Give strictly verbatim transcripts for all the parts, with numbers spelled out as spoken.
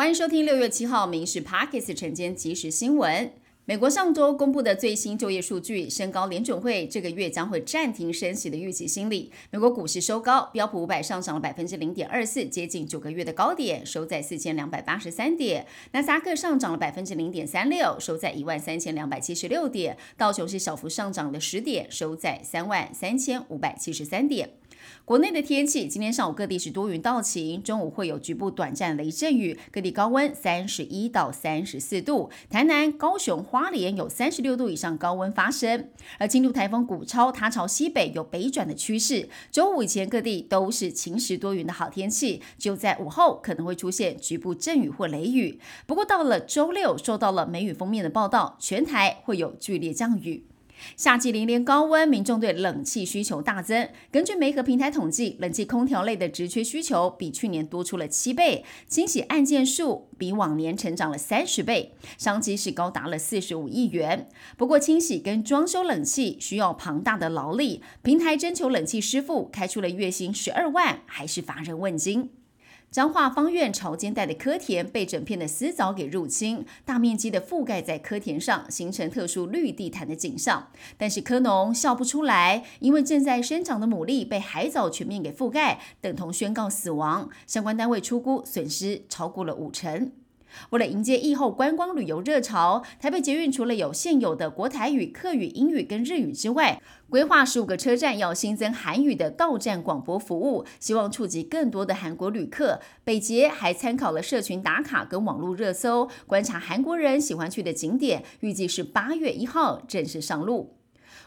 欢迎收听六月七号民视 Pockets 晨间即时新闻。美国上周公布的最新就业数据，升高联准会这个月将会暂停升息的预期心理。美国股市收高，标普五百上涨了 百分之零点二四， 接近九个月的高点，收在四千两百八十三点。纳斯达克上涨了 百分之零点三六， 收在一万三千两百七十六点。道琼斯小幅上涨了十点，收在三万三千五百七十三点。国内的天气，今天上午各地是多云到晴，中午会有局部短暂雷阵雨，各地高温三十一到三十四度，台南、高雄、花莲有三十六度以上高温发生。而进入台风古超，它朝西北有北转的趋势，周五以前各地都是晴时多云的好天气，只有在午后可能会出现局部阵雨或雷雨。不过到了周六，受到了梅雨封面的报道，全台会有剧烈降雨。夏季连连高温，民众对冷气需求大增。根据媒合平台统计，冷气空调类的职缺需求比去年多出了七倍，清洗案件数比往年成长了三十倍，商机是高达了四十五亿元。不过，清洗跟装修冷气需要庞大的劳力，平台征求冷气师傅，开出了月薪十二万，还是乏人问津。彰化芳苑潮间带的柯田被整片的丝藻给入侵，大面积的覆盖在柯田上，形成特殊绿地毯的景象。但是柯农笑不出来，因为正在生长的牡蛎被海藻全面给覆盖，等同宣告死亡。相关单位初估损失超过了五成。为了迎接疫后观光旅游热潮，台北捷运除了有现有的国台语、客语、英语跟日语之外，规划十五个车站要新增韩语的到站广播服务，希望触及更多的韩国旅客。北捷还参考了社群打卡跟网络热搜，观察韩国人喜欢去的景点，预计是八月一号正式上路。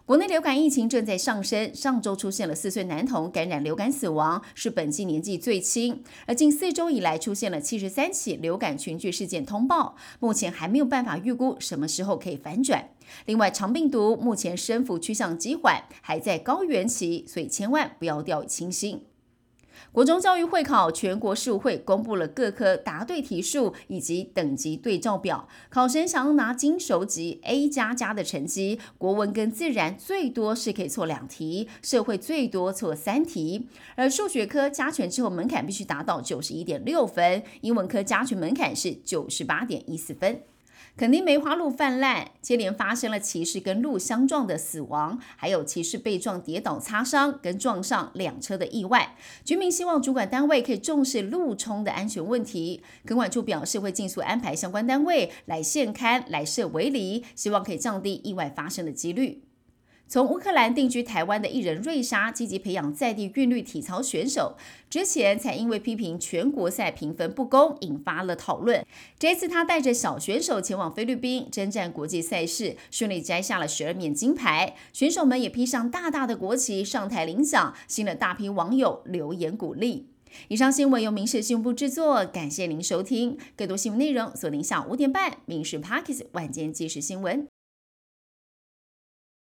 国内流感疫情正在上升，上周出现了四岁男童感染流感死亡，是本季年纪最轻。而近四周以来出现了七十三起流感群聚事件通报，目前还没有办法预估什么时候可以反转。另外，肠病毒目前升幅趋向急缓，还在高原期，所以千万不要掉以轻心。国中教育会考全国事务会公布了各科答对题数以及等级对照表，考生想要拿金手指 A 加加的成绩，国文跟自然最多是可以错两题，社会最多错三题。而数学科加权之后门槛必须达到 九十一点六分，英文科加权门槛是 九十八点一四分。肯定梅花鹿泛滥，接连发生了骑士跟鹿相撞的死亡，还有骑士被撞跌倒擦伤跟撞上两车的意外。居民希望主管单位可以重视路冲的安全问题，垦管处表示会尽速安排相关单位来现勘来设围篱，希望可以降低意外发生的几率。从乌克兰定居台湾的艺人瑞莎积极培养在地韵律体操选手，之前才因为批评全国赛评分不公引发了讨论。这次她带着小选手前往菲律宾征战国际赛事，顺利摘下了十二面金牌。选手们也披上大大的国旗上台领奖，吸引了大批网友留言鼓励。以上新闻由民视新闻部制作，感谢您收听。更多新闻内容锁定下午五点半民视 Pockets 晚间即时新闻。